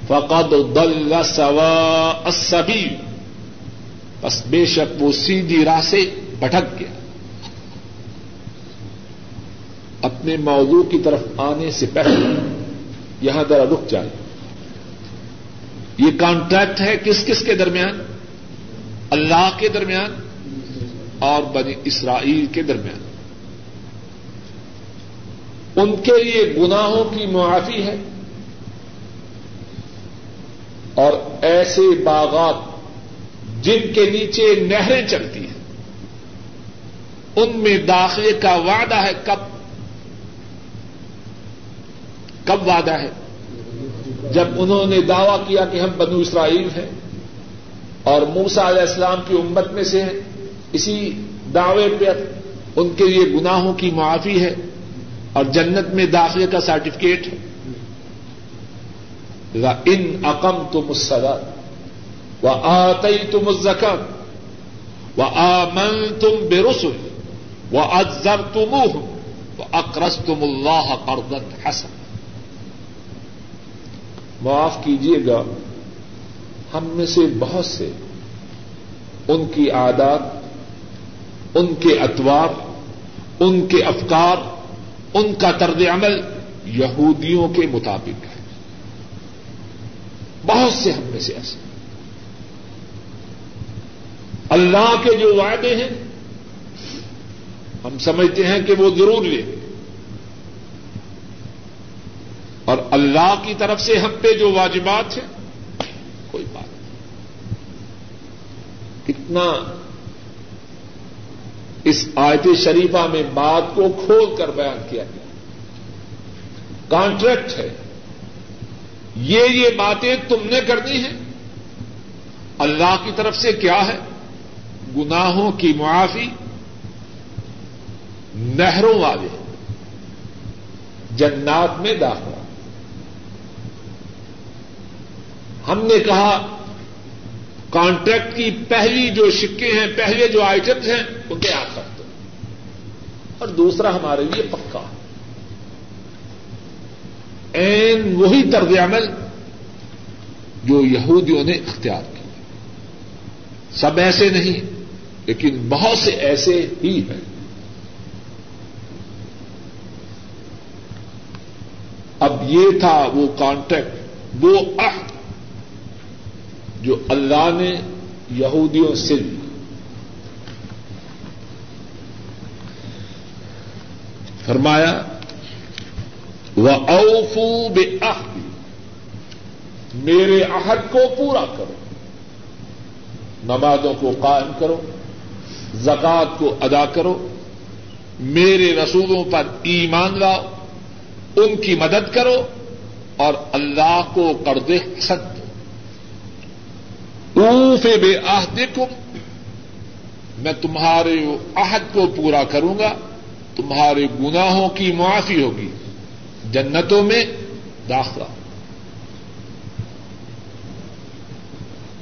فقد ضل سواء السبیل, بس بے شک وہ سیدھی راہ سے بھٹک گیا. اپنے موضوع کی طرف آنے سے پہلے یہاں ذرا رک جائیں. یہ کانٹریکٹ ہے کس کس کے درمیان؟ اللہ کے درمیان اور بنی اسرائیل کے درمیان. ان کے لیے گناہوں کی معافی ہے اور ایسے باغات جن کے نیچے نہریں چلتی ہیں. ان میں داخلے کا وعدہ ہے. کب کب وعدہ ہے؟ جب انہوں نے دعویٰ کیا کہ ہم بنو اسرائیل ہیں اور موسیٰ علیہ السلام کی امت میں سے ہیں. اسی دعوے پر ان کے لیے گناہوں کی معافی ہے اور جنت میں داخلے کا سرٹیفکیٹ ہے. ان اقمتم الصلاۃ وآتیتم الزکاۃ وآمنتم برسل وعزرتموہ وأقرضتم اللہ قرضا حسنا. معاف کیجیے گا ہم میں سے بہت سے ان کی عادات، ان کے اطوار، ان کے افکار، ان کا طرز عمل یہودیوں کے مطابق ہے. بہت سے ہم میں سے ایسے اللہ کے جو وعدے ہیں ہم سمجھتے ہیں کہ وہ ضرور لیں، اور اللہ کی طرف سے ہم پہ جو واجبات ہیں کوئی بات نہیں. کتنا اس آیت شریفہ میں بات کو کھول کر بیان کیا گیا. کانٹریکٹ ہے، یہ یہ باتیں تم نے کرنی ہیں. اللہ کی طرف سے کیا ہے؟ گناہوں کی معافی، نہروں والے جنات میں داخلہ. ہم نے کہا کانٹریکٹ کی پہلی جو شکے ہیں، پہلے جو آئٹمس ہیں ان پہ آ سکتے، اور دوسرا ہمارے لیے پکا این وہی طرز عمل جو یہودیوں نے اختیار کیا. سب ایسے نہیں لیکن بہت سے ایسے ہی ہیں. اب یہ تھا وہ کانٹیکٹ، وہ عہد جو اللہ نے یہودیوں سے لیا. فرمایا وَأَوْفُوا بِعَہْدِ، میرے عہد کو پورا کرو، نمازوں کو قائم کرو، زکوٰۃ کو ادا کرو، میرے رسولوں پر ایمان لاؤ، ان کی مدد کرو اور اللہ کو قرض حسن دو. اوف بعہدکم، میں تمہارے عہد کو پورا کروں گا، تمہارے گناہوں کی معافی ہوگی، جنتوں میں داخلہ.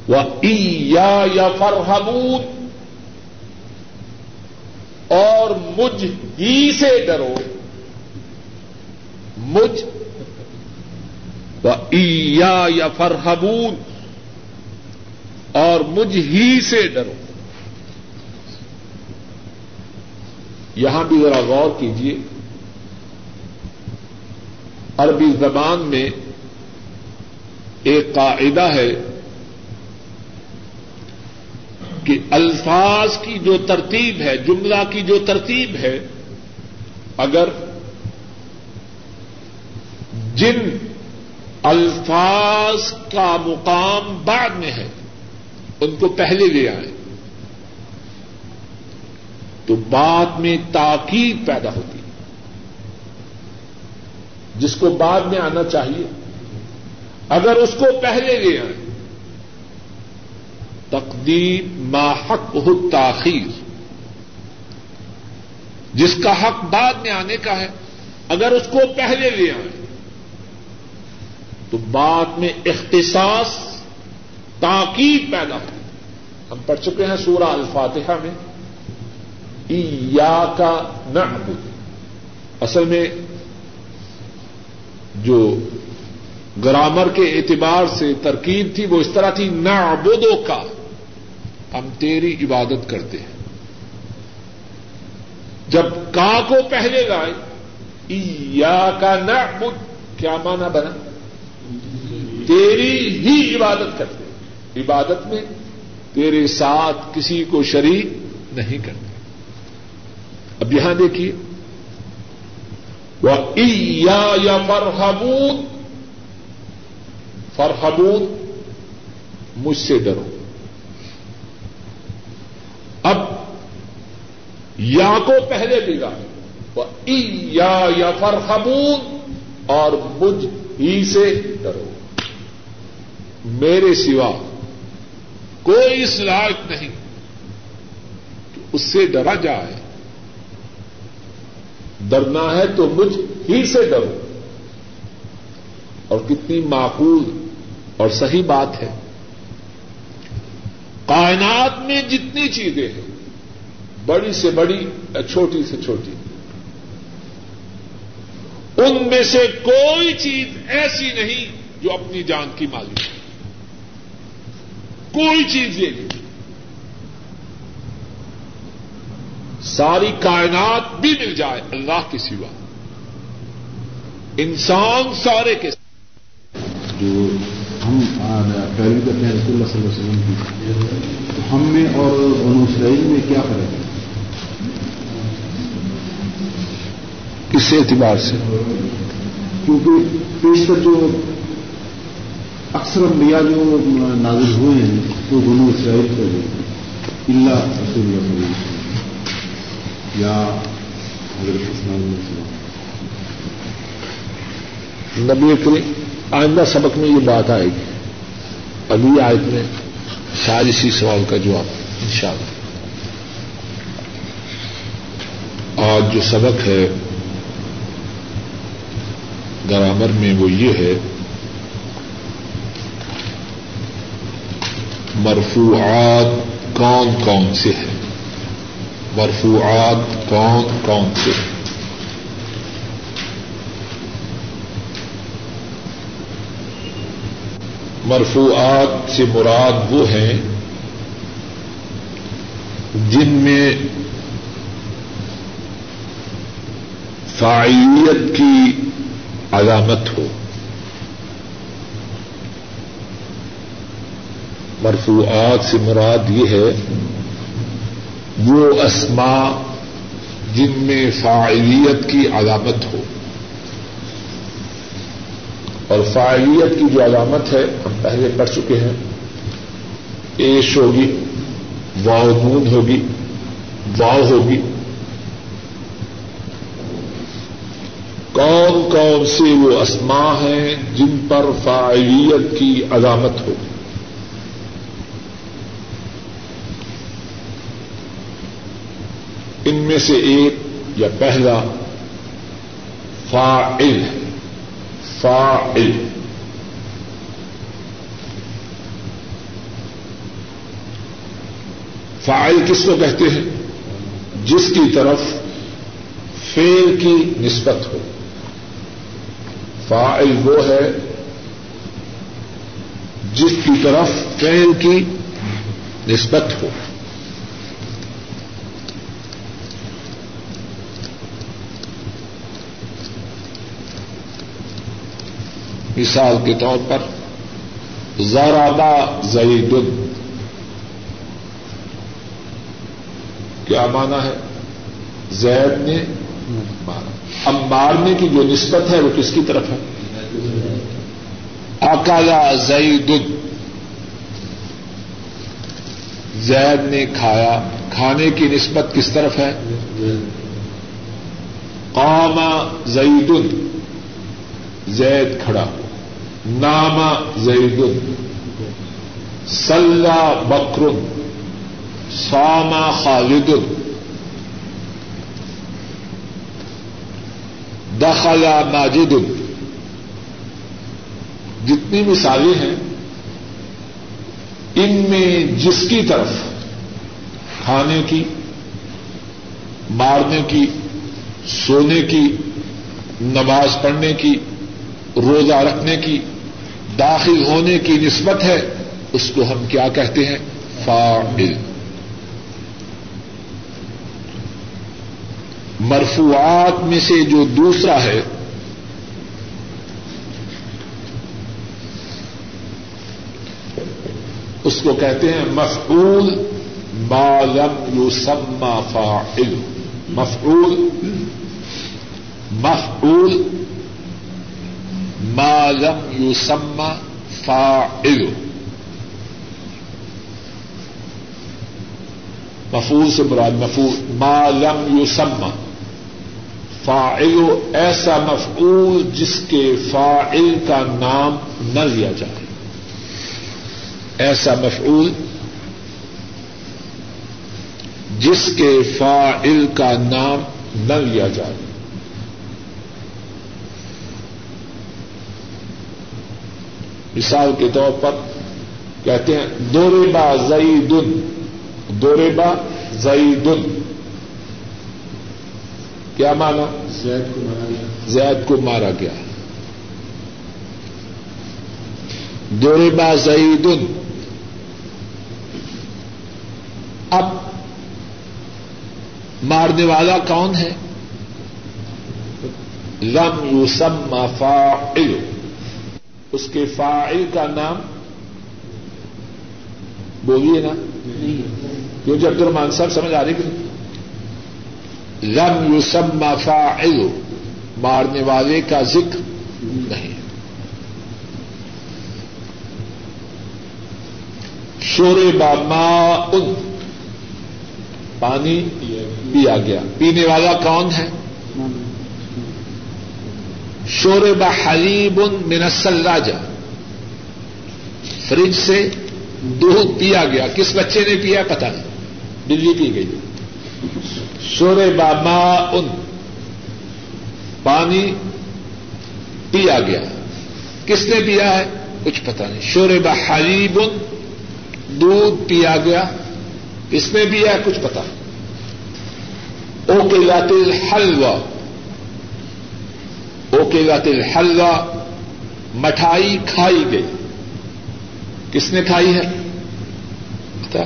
وَإِيَّايَ فَارْهَبُونَ، اور مجھ ہی سے ڈرو. مجھ وَإِيَّايَ فَارْهَبُونَ، اور مجھ ہی سے ڈرو. یہاں بھی ذرا غور کیجیے، عربی زبان میں ایک قاعدہ ہے کہ الفاظ کی جو ترتیب ہے، جملہ کی جو ترتیب ہے، اگر جن الفاظ کا مقام بعد میں ہے ان کو پہلے لے آئیں تو بعد میں تاکید پیدا ہوتی ہے جس کو بعد میں آنا چاہیے. اگر اس کو پہلے لے آئیں تقدیم ما حقہ التاخیر، جس کا حق بعد میں آنے کا ہے اگر اس کو پہلے لے آئیں تو بعد میں اختصاص، تاکید پیدا ہو. ہم پڑھ چکے ہیں سورہ الفاتحہ میں ایاک نعبد. اصل میں جو گرامر کے اعتبار سے ترکیب تھی وہ اس طرح تھی، نعبدو کا، ہم تیری عبادت کرتے ہیں. جب کا کو پہلے لائے ایاک نعبد، کیا معنی بنا؟ تیری ہی عبادت کرتے ہیں. عبادت میں تیرے ساتھ کسی کو شریک نہیں کرتے. اب یہاں دیکھیے وَإِيَّايَ فَارْهَبُونِ، فارحبون مجھ سے ڈرو. اب یا کو پہلے ملا یا فرحبون اور مجھ ہی سے ڈرو، میرے سوا کوئی اس لائق نہیں کہ اس سے ڈرا جائے، ڈرنا ہے تو مجھ ہی سے ڈرو. اور کتنی معقول اور صحیح بات ہے. کائنات میں جتنی چیزیں ہیں، بڑی سے بڑی چھوٹی سے چھوٹی، ان میں سے کوئی چیز ایسی نہیں جو اپنی جان کی مالک ہے، کوئی چیز یہ نہیں. ساری کائنات بھی مل جائے اللہ کے سوا، انسان سارے کے ساتھ جو ہم پہلی دفعہ رسول اللہ صلی اللہ علیہ وسلم کی، تو ہم میں اور بنو اسرائیل میں کیا فرق ہے اس اعتبار سے؟ کیونکہ پیشتر جو اکثر انبیاء جو نازل ہوئے ہیں تو بنو اسرائیل کے اللہ رسول اللہ علیہ وسلم یا حضرت اسلام علیہ نبی کریم. آئندہ سبق میں یہ بات آئے گی، ابھی آیت میں شاید اسی سوال کا جواب انشاءاللہ. آج جو سبق ہے گرامر میں وہ یہ ہے، مرفوعات کون کون سے ہیں، مرفوعات کون کون سے ہیں. مرفوعات سے مراد وہ ہیں جن میں فاعلیت کی علامت ہو. مرفوعات سے مراد یہ ہے وہ اسماء جن میں فاعلیت کی علامت ہو، اور فاعلیت کی جو علامت ہے ہم پہلے پڑھ چکے ہیں، ایش ہوگی، واو نون ہوگی، واو ہوگی. کون کون سے وہ اسماء ہیں جن پر فاعلیت کی علامت ہو؟ ان میں سے ایک یا پہلا فاعل ہے، فاعل. فاعل کس کو کہتے ہیں؟ جس کی طرف فعل کی نسبت ہو. فاعل وہ ہے جس کی طرف فعل کی نسبت ہو. مثال کے طور پر ضربہ زید، کیا مانا ہے؟ زید نے مارا. اب مارنے کی جو نسبت ہے وہ کس کی طرف ہے؟ اکل زید، زید نے کھایا. کھانے کی نسبت کس طرف ہے؟ قام زید، زید کھڑا. نام زید، صلی بکر. صام خالد. دخل ماجد. جتنی مثالیں ہیں ان میں جس کی طرف کھانے کی، مارنے کی، سونے کی، نماز پڑھنے کی، روزہ رکھنے کی، داخل ہونے کی نسبت ہے، اس کو ہم کیا کہتے ہیں؟ فاعل. مرفوعات میں سے جو دوسرا ہے اس کو کہتے ہیں مفعول ما لم یسمى فاعل. مفعول مفعول ما لم یسمى فاعل. مفعول سے مراد مفعول ما لم یسمى، فاعل ایسا مفعول جس کے فاعل کا نام نہ لیا جائے، ایسا مفعول جس کے فاعل کا نام نہ لیا جائے۔ مثال کے طور پر کہتے ہیں ضرب زیدن، ضرب زیدن کیا مانا؟ زید کو مارا گیا، زید کو مارا گیا۔ ضرب زیدن، اب مارنے والا کون ہے؟ لم یسمى فاعل، اس کے فاعل کا نام بولیے نا، کیونکہ عبدالرحمان صاحب سمجھ آ رہے کہ لم یسمى فاعل، مارنے والے کا ذکر نہیں۔ شرب ماء، پانی پیا گیا، پینے والا کون ہے؟ شرب حلیب من الثلاجہ، فریج سے دودھ پیا گیا، کس بچے نے پیا پتہ نہیں، بلی پی گئی۔ شرب ماء، پانی پیا گیا، کس نے پیا ہے کچھ پتہ نہیں۔ شرب حلیب، دودھ پیا گیا، کس نے پیا ہے کچھ پتہ نہیں۔ اوقلت الحلوہ، اوقلت الحلوہ، مٹھائی کھائی گئی، کس نے کھائی ہے پتا؟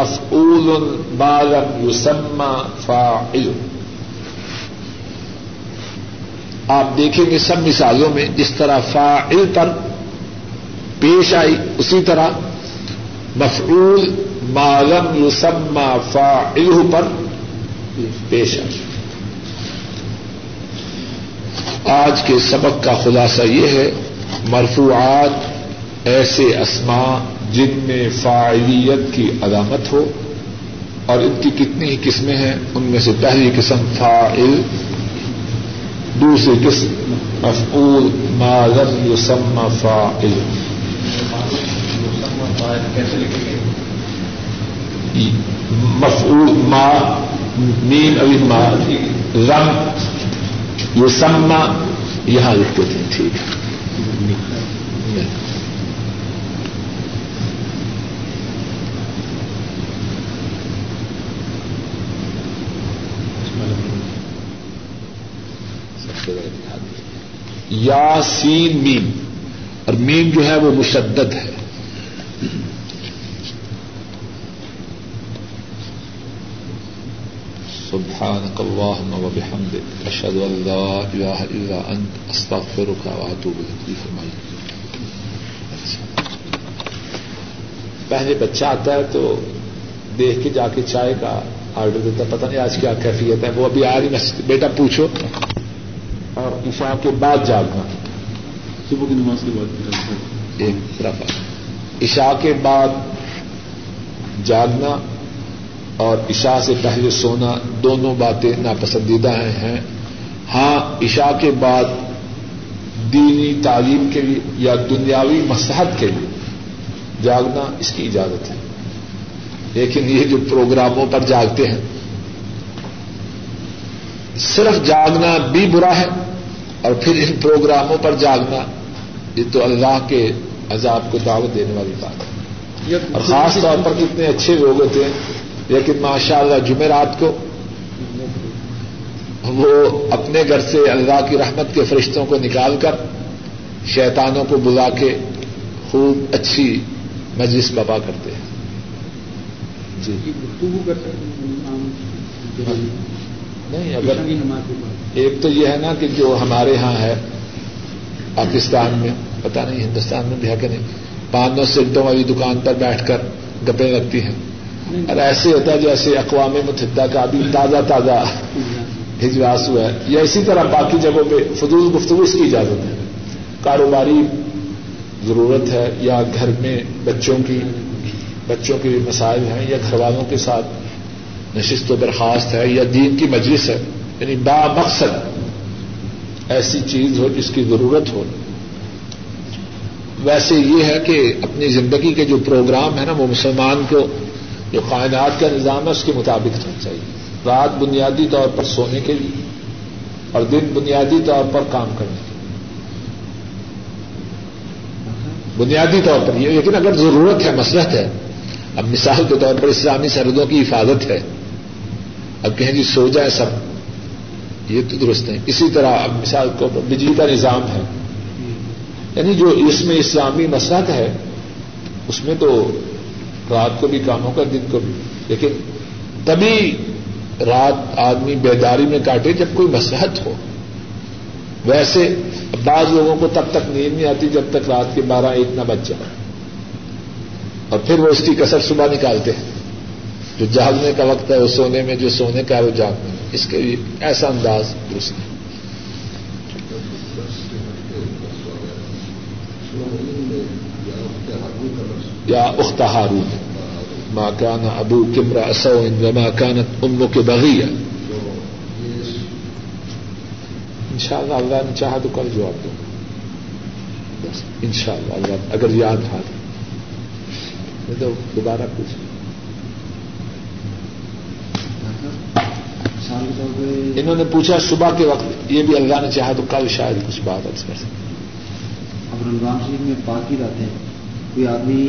مفعول ما لم یسمى فاعل۔ آپ دیکھیں گے سب مثالوں میں جس طرح فاعل پر پیش آئی اسی طرح مفعول ما لم یسمى فاعلہ پر پیش آئی۔ آج کے سبق کا خلاصہ یہ ہے، مرفوعات ایسے اسماء جن میں فاعلیت کی علامت ہو، اور ان کی کتنی ہی قسمیں ہیں، ان میں سے پہلی قسم فاعل، دوسری قسم مفعول ما لم یسمى فاعل۔ مفعول ما میم ابھی ما لم یسمى یہاں لکھتے تھے، ٹھیک ہے۔ یا سین میم، اور میم جو ہے وہ مشدد ہے۔ سبحانك اللهم وبحمدك، اشهد ان لا اله الا انت، استغفرك واتوب اليك۔ پہلے بچہ آتا ہے تو دیکھ کے جا کے چائے کا آرڈر دیتا ہے، پتہ نہیں آج کیا کیفیت ہے، وہ ابھی آ رہی مسجد، بیٹا پوچھو، اور عشاء کے بعد جاگنا، صبح کی نماز کے بعد ایک طرف عشاء کے بعد جاگنا اور عشاء سے پہلے سونا، دونوں باتیں ناپسندیدہ ہیں۔ ہاں عشاء کے بعد دینی تعلیم کے لیے یا دنیاوی مصلحت کے لیے جاگنا اس کی اجازت ہے، لیکن یہ جو پروگراموں پر جاگتے ہیں، صرف جاگنا بھی برا ہے، اور پھر ان پروگراموں پر جاگنا یہ تو اللہ کے عذاب کو دعوت دینے والی بات ہے۔ اور خاص طور پر کتنے اچھے لوگ ہوتے ہیں، لیکن ماشاء اللہ جمعرات کو وہ اپنے گھر سے اللہ کی رحمت کے فرشتوں کو نکال کر شیطانوں کو بلا کے خوب اچھی مجلس بپا کرتے ہیں۔ جی نہیں، اگر ایک تو یہ ہے نا کہ جو ہمارے ہاں ہے پاکستان میں، پتہ نہیں ہندوستان میں بھی ہے کہ نہیں، پانچ نو سگریٹوں والی دکان پر بیٹھ کر گپیں لگتی ہیں، اور ایسے ہوتا ہے جیسے اقوام متحدہ کا ابھی تازہ تازہ اجلاس ہوا ہے، یا اسی طرح باقی جگہوں پہ فضول گفتگو اس کی اجازت ہے، کاروباری ضرورت ہے یا گھر میں بچوں کی بچوں کے مسائل ہیں یا گھر والوں کے ساتھ نشست و برخاست ہے یا دین کی مجلس ہے، یعنی با مقصد ایسی چیز ہو جس کی ضرورت ہو. ویسے یہ ہے کہ اپنی زندگی کے جو پروگرام ہے نا وہ مسلمان کو جو کائنات کا نظام ہے اس کے مطابق ہونا چاہیے. رات بنیادی طور پر سونے کے لیے اور دن بنیادی طور پر کام کرنے کے لیے، بنیادی طور پر یہ. لیکن اگر ضرورت ہے، مسلحت ہے، اب مثال کے طور پر اسلامی سرحدوں کی حفاظت ہے، اب کہیں جی سو جائے سب، یہ تو درست نہیں. اسی طرح اب مثال کے طور پر بجلی کا نظام ہے، یعنی جو اس میں اسلامی مسلحت ہے اس میں تو رات کو بھی کام ہوگا دن کو بھی، لیکن تبھی رات آدمی بیداری میں کاٹے جب کوئی مسلحت ہو. ویسے بعض لوگوں کو تب تک نیند نہیں آتی جب تک رات کے بارہ ایک نہ بج جائے، اور پھر وہ اس کی کثر صبح نکالتے ہیں. جو جاگنے کا وقت ہے وہ سونے میں، جو سونے کا ہے وہ جاگنے میں. اس کے لیے ایسا انداز درست ہے. یا اخت ہارون ما کان ابو کمرا اسو وما کانت امو کے بغیہ. ان شاء اللہ اللہ نے چاہا تو کل جواب دوں گا ان شاء اللہ اللہ اگر یاد آ گئی تو دوبارہ کچھ انہوں نے پوچھا صبح کے وقت، یہ بھی اللہ نے چاہا تو کل شاید کچھ بات عرض کر سکیں. اب رمضان شریف میں باقی رہتے ہیں، کوئی آدمی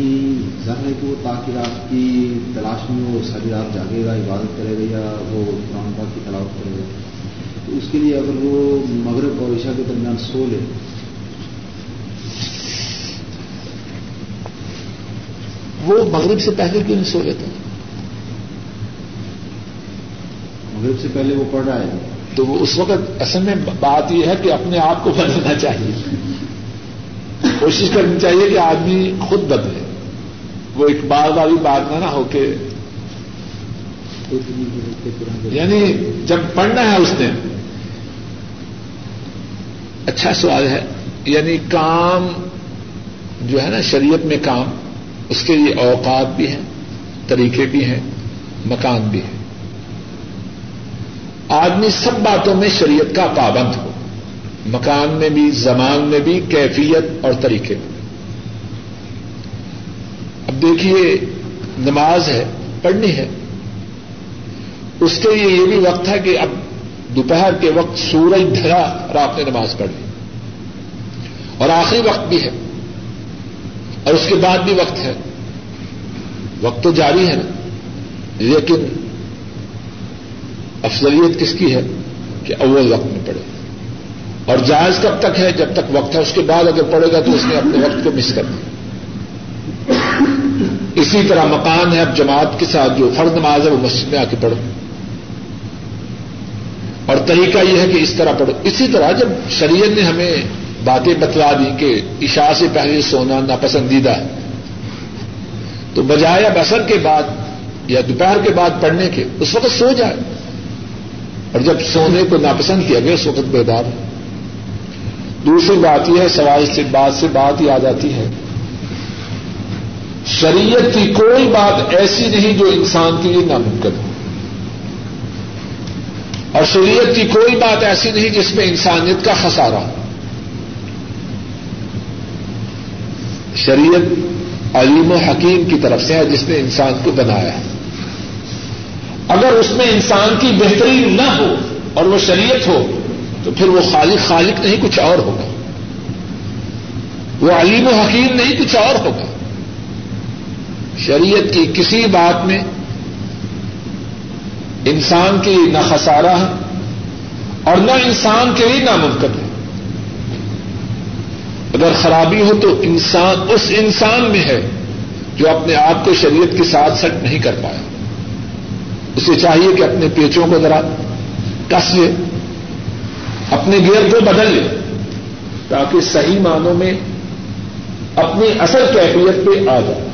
ظاہر ہے کہ وہ باقی رات کی تلاش میں وہ ساری رات جاگے گا، عبادت کرے گا یا وہ قرآن پاک کی تلاوت کرے گا، تو اس کے لیے اگر وہ مغرب اور عشاء کے درمیان سو لے. وہ مغرب سے پہلے کیوں نہیں سو لیتا؟ مغرب سے پہلے وہ پڑھ رہا ہے تو وہ اس وقت. اصل میں بات یہ ہے کہ اپنے آپ کو بدلنا چاہیے، کوشش کرنی چاہیے کہ آدمی خود بدلے. وہ ایک بار والی بات نہ ہو کہ یعنی جب پڑھنا ہے اس نے. اچھا سوال ہے، یعنی کام جو ہے نا شریعت میں کام، اس کے لیے اوقات بھی ہیں، طریقے بھی ہیں، مکان بھی ہے. آدمی سب باتوں میں شریعت کا پابند ہو، مکان میں بھی، زمان میں بھی، کیفیت اور طریقے میں. اب دیکھیے نماز ہے، پڑھنی ہے، اس کے لیے یہ بھی وقت ہے کہ اب دوپہر کے وقت سورج ڈھلا اور آپ نے نماز پڑھ لی، اور آخری وقت بھی ہے، اور اس کے بعد بھی وقت ہے. وقت تو جاری ہے نا، لیکن افضلیت کس کی ہے کہ اول وقت میں پڑھے. اور جائز کب تک ہے؟ جب تک وقت ہے. اس کے بعد اگر پڑھے گا تو اس نے اپنے وقت کو مس کر دیا. اسی طرح مکان ہے، اب جماعت کے ساتھ جو فرض نماز ہے وہ مسجد میں آ کے پڑھو، اور طریقہ یہ ہے کہ اس طرح پڑھو. اسی طرح جب شریعت نے ہمیں باتیں بتلا دی کہ عشاء سے پہلے سونا ناپسندیدہ ہے، تو بجائے اب عصر کے بعد یا دوپہر کے بعد پڑھنے کے اس وقت سو جائے. اور جب سونے کو ناپسند کیا گیا اس وقت بیدار. دوسری بات یہ ہے، سوال سے بات سے بات یاد آتی ہے، شریعت کی کوئی بات ایسی نہیں جو انسان کے لیے ناممکن ہو، اور شریعت کی کوئی بات ایسی نہیں جس میں انسانیت کا خسارہ ہو. شریعت علیم و حکیم کی طرف سے ہے جس نے انسان کو بنایا ہے. اگر اس میں انسان کی بہتری نہ ہو اور وہ شریعت ہو تو پھر وہ خالق خالق نہیں، کچھ اور ہوگا. وہ علیم و حکیم نہیں، کچھ اور ہوگا. شریعت کی کسی بات میں انسان کے لیے نہ خسارہ ہے اور نہ انسان کے لیے ناممکن ہے. اگر خرابی ہو تو انسان اس انسان میں ہے جو اپنے آپ کو شریعت کے ساتھ سیٹ نہیں کر پایا. اسے چاہیے کہ اپنے پیچوں کو ذرا کس لے، اپنے گیئر کو بدل لے، تاکہ صحیح معنوں میں اپنی اصل کیفیت پہ آ جائے.